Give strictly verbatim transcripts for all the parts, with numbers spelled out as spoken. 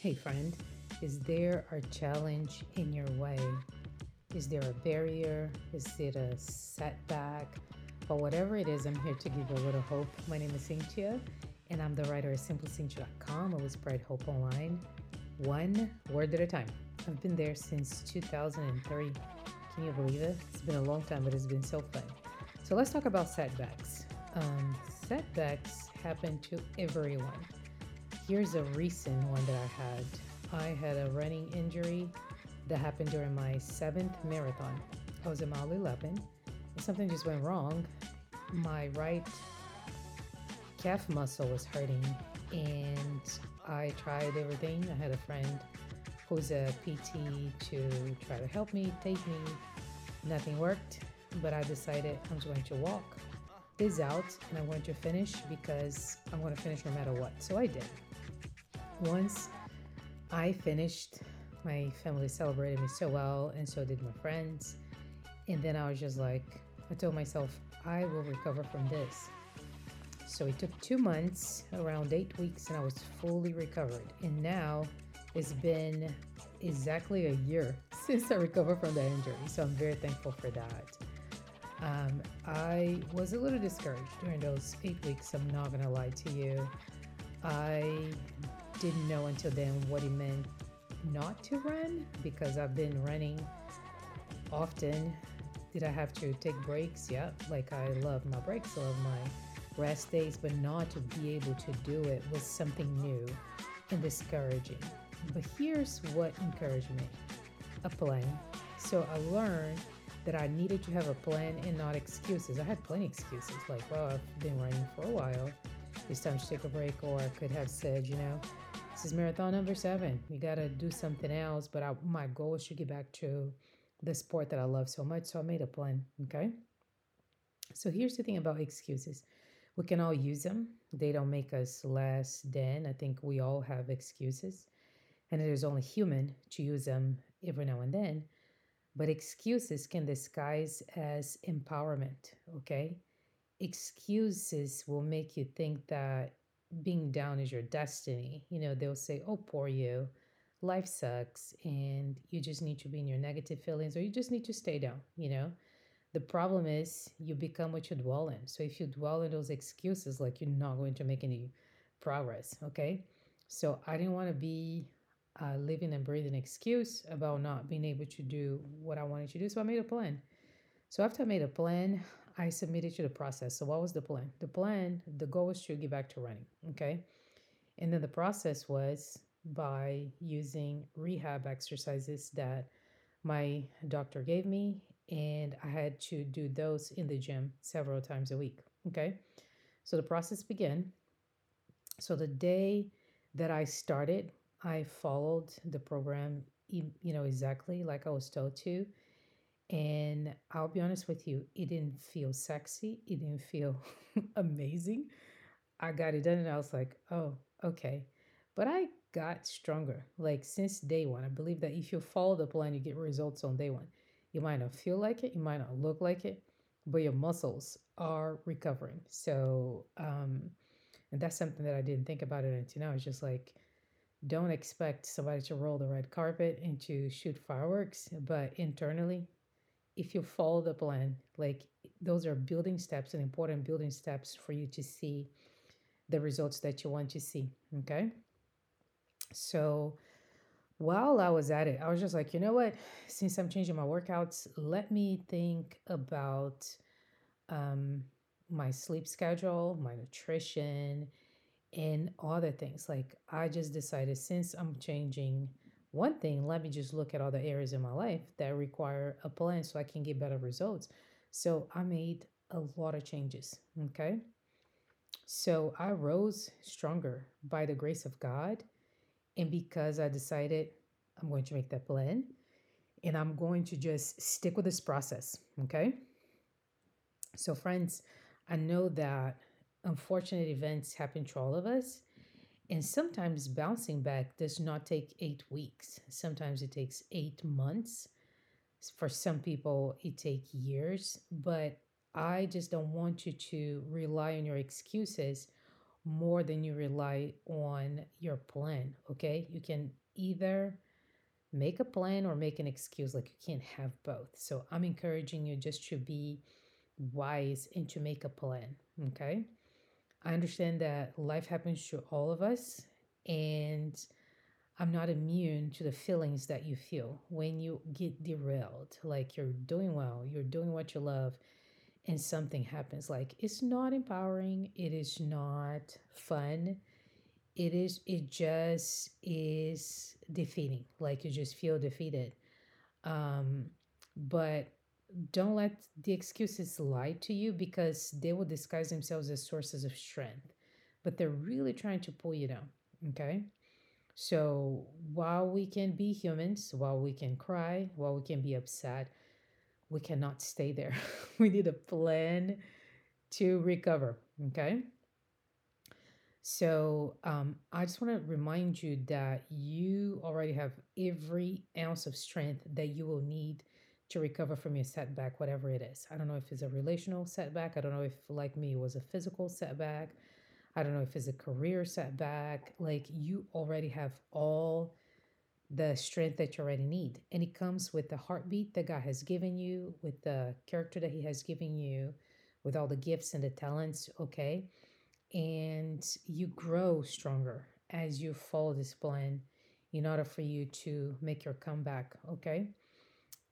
Hey friend, is there a challenge in your way? Is there a barrier? Is it a setback? But whatever it is, I'm here to give you a little hope. My name is Cynthia, and I'm the writer at Simply Cynthia dot com. I will spread hope online, one word at a time. I've been there since two thousand three. Can you believe it? It's been a long time, but it's been so fun. So let's talk about setbacks. Um, setbacks happen to everyone. Here's a recent one that I had. I had a running injury that happened during my seventh marathon. I was at mile eleven, and something just went wrong. My right calf muscle was hurting, and I tried everything. I had a friend who's a P T to try to help me, take me. Nothing worked, but I decided I'm just going to walk this out, and I want to finish because I want to finish no matter what. So I did. Once I finished, my family celebrated me so well, and so did my friends. And then I was just like, I told myself, I will recover from this. So it took two months, around eight weeks, and I was fully recovered. And now it's been exactly a year since I recovered from that injury. So I'm very thankful for that. Um, I was a little discouraged during those eight weeks, I'm not going to lie to you. I didn't know until then what it meant not to run, because I've been running often. Did I have to take breaks? Yeah, like I love my breaks, I love my rest days, but not to be able to do it was something new and discouraging. But here's what encouraged me, a plan. So I learned that I needed to have a plan and not excuses. I had plenty of excuses, like, well, I've been running for a while. It's time to take a break. Or I could have said, you know, this is marathon number seven. You got to do something else. But I, my goal is to get back to the sport that I love so much. So I made a plan, okay? So here's the thing about excuses. We can all use them. They don't make us less than. I think we all have excuses. And it is only human to use them every now and then. But excuses can disguise as empowerment, okay? Excuses will make you think that being down is your destiny. You know, they'll say, oh, poor you, life sucks, and you just need to be in your negative feelings, or you just need to stay down, you know? The problem is you become what you dwell in. So if you dwell in those excuses, like, you're not going to make any progress, okay? So I didn't want to be Uh, living and breathing excuse about not being able to do what I wanted to do. So I made a plan. So after I made a plan, I submitted to the process. So what was the plan? The plan, the goal was to get back to running, okay? And then the process was by using rehab exercises that my doctor gave me, and I had to do those in the gym several times a week, okay? So the process began. So the day that I started, I followed the program, you know, exactly like I was told to. And I'll be honest with you, it didn't feel sexy. It didn't feel amazing. I got it done and I was like, oh, okay. But I got stronger, like, since day one. I believe that if you follow the plan, you get results on day one. You might not feel like it. You might not look like it, but your muscles are recovering. So, um, and that's something that I didn't think about it until now. It's just like, don't expect somebody to roll the red carpet and to shoot fireworks, but internally, if you follow the plan, like, those are building steps and important building steps for you to see the results that you want to see, okay? So while I was at it, I was just like, you know what? Since I'm changing my workouts, let me think about um, my sleep schedule, my nutrition, and other things. Like, I just decided, since I'm changing one thing, let me just look at all the areas in my life that require a plan so I can get better results. So I made a lot of changes, okay? So I rose stronger by the grace of God, and because I decided I'm going to make that plan and I'm going to just stick with this process, okay? So friends, I know that unfortunate events happen to all of us, and sometimes bouncing back does not take eight weeks. Sometimes it takes eight months. For some people, it takes years, but I just don't want you to rely on your excuses more than you rely on your plan, okay? You can either make a plan or make an excuse. Like, you can't have both. So I'm encouraging you just to be wise and to make a plan, okay? I understand that life happens to all of us, and I'm not immune to the feelings that you feel when you get derailed. Like, you're doing well, you're doing what you love, and something happens. Like, it's not empowering, it is not fun, it is, it just is defeating. Like, you just feel defeated. Um, but don't let the excuses lie to you, because they will disguise themselves as sources of strength, but they're really trying to pull you down, okay? So while we can be humans, while we can cry, while we can be upset, we cannot stay there. We need a plan to recover, okay? So um, I just want to remind you that you already have every ounce of strength that you will need to recover from your setback, whatever it is. I don't know if it's a relational setback. I don't know if, like me, it was a physical setback. I don't know if it's a career setback. Like, you already have all the strength that you already need. And it comes with the heartbeat that God has given you, with the character that he has given you, with all the gifts and the talents, okay? And you grow stronger as you follow this plan in order for you to make your comeback, okay?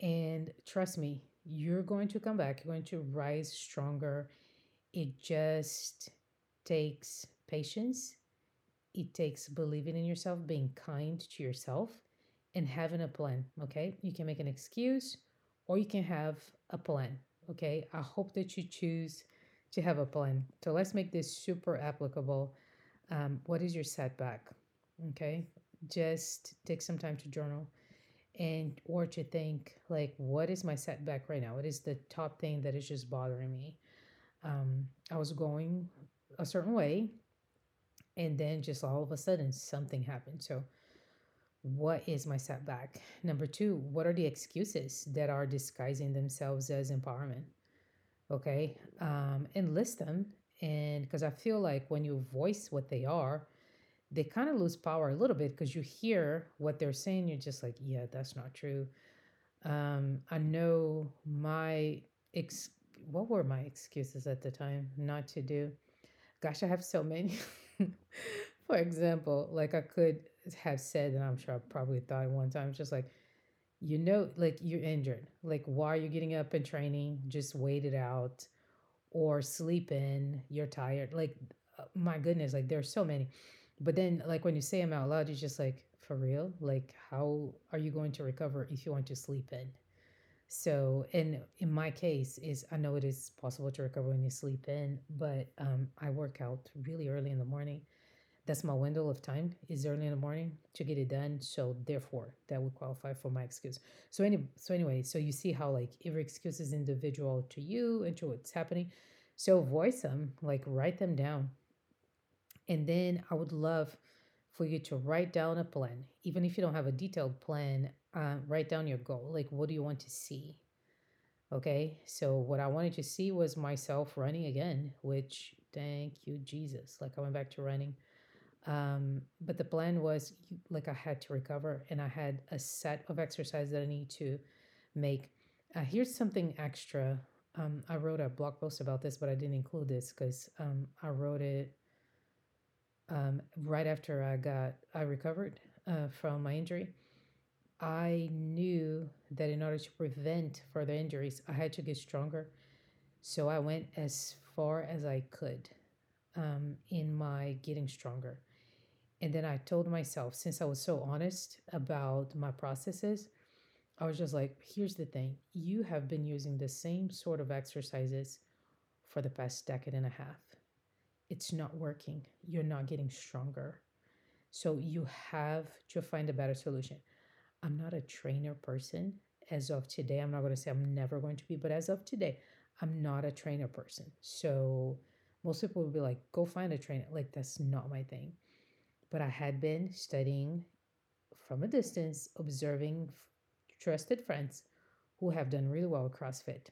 And trust me, you're going to come back. You're going to rise stronger. It just takes patience. It takes believing in yourself, being kind to yourself, and having a plan, okay? You can make an excuse, or you can have a plan, okay? I hope that you choose to have a plan. So let's make this super applicable. Um, what is your setback, okay? Just take some time to journal, and or to think, like, what is my setback right now? What is the top thing that is just bothering me? Um, I was going a certain way, and then just all of a sudden something happened. So what is my setback? Number two, what are the excuses that are disguising themselves as empowerment? Okay. Um, and list them. And because I feel like when you voice what they are, they kind of lose power a little bit, because you hear what they're saying. You're just like, yeah, that's not true. Um, I know my ex, what were my excuses at the time not to do? Gosh, I have so many. For example, like, I could have said, and I'm sure I probably thought one time, just like, you know, like, you're injured. Like, why are you getting up and training? Just wait it out, or sleep in. You're tired. Like, my goodness, like, there's so many. But then, like, when you say them out loud, you're just like, for real? Like, how are you going to recover if you want to sleep in? So, and in my case is, I know it is possible to recover when you sleep in, but um, I work out really early in the morning. That's my window of time, is early in the morning to get it done. So therefore, that would qualify for my excuse. So any, so anyway, so you see how, like, every excuse is individual to you and to what's happening. So voice them, like, write them down. And then I would love for you to write down a plan. Even if you don't have a detailed plan, uh, write down your goal. Like, what do you want to see? Okay, so what I wanted to see was myself running again, which, thank you, Jesus. Like, I went back to running. Um, but the plan was, like, I had to recover, and I had a set of exercises that I need to make. Uh, here's something extra. Um, I wrote a blog post about this, but I didn't include this because um, I wrote it Um, right after I got, I recovered uh, from my injury. I knew that in order to prevent further injuries, I had to get stronger. So I went as far as I could um, in my getting stronger. And then I told myself, since I was so honest about my processes, I was just like, here's the thing. You have been using the same sort of exercises for the past decade and a half. It's not working. You're not getting stronger. So you have to find a better solution. I'm not a trainer person as of today. I'm not going to say I'm never going to be, but as of today, I'm not a trainer person. So most people would be like, go find a trainer. Like, that's not my thing. But I had been studying from a distance, observing trusted friends who have done really well with CrossFit.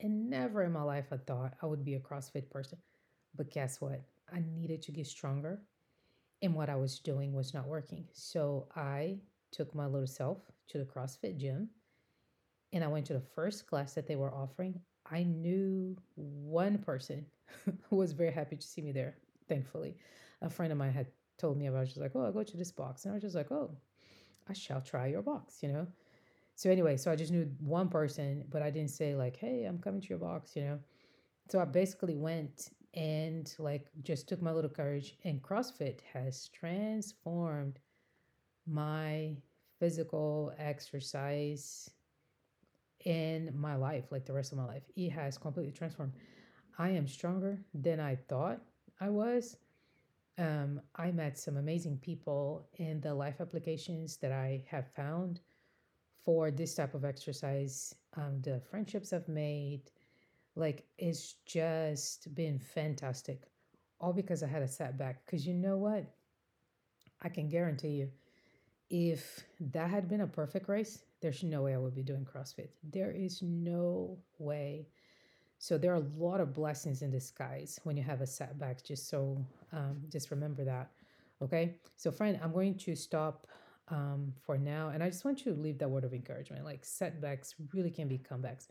And never in my life I thought I would be a CrossFit person. But guess what? I needed to get stronger, and what I was doing was not working. So I took my little self to the CrossFit gym, and I went to the first class that they were offering. I knew one person who was very happy to see me there, thankfully. A friend of mine had told me about, she's like, oh, I'll go to this box. And I was just like, oh, I shall try your box, you know? So anyway, so I just knew one person, but I didn't say like, hey, I'm coming to your box, you know? So I basically went and like just took my little courage, and CrossFit has transformed my physical exercise in my life, like the rest of my life. It has completely transformed. I am stronger than I thought I was. Um, I met some amazing people, and the life applications that I have found for this type of exercise, um, the friendships I've made, like it's just been fantastic. All because I had a setback. Because you know what? I can guarantee you, if that had been a perfect race, there's no way I would be doing CrossFit. There is no way. So there are a lot of blessings in disguise when you have a setback. Just so, um, just remember that. Okay. So friend, I'm going to stop um, for now. And I just want you to leave that word of encouragement. Like setbacks really can be comebacks.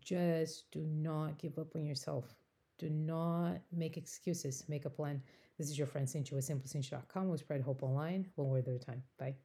Just do not give up on yourself. Do not make excuses. Make a plan. This is your friend Cynthia with Simply Cynthia dot com. We'll spread hope online, one word at a time. Bye.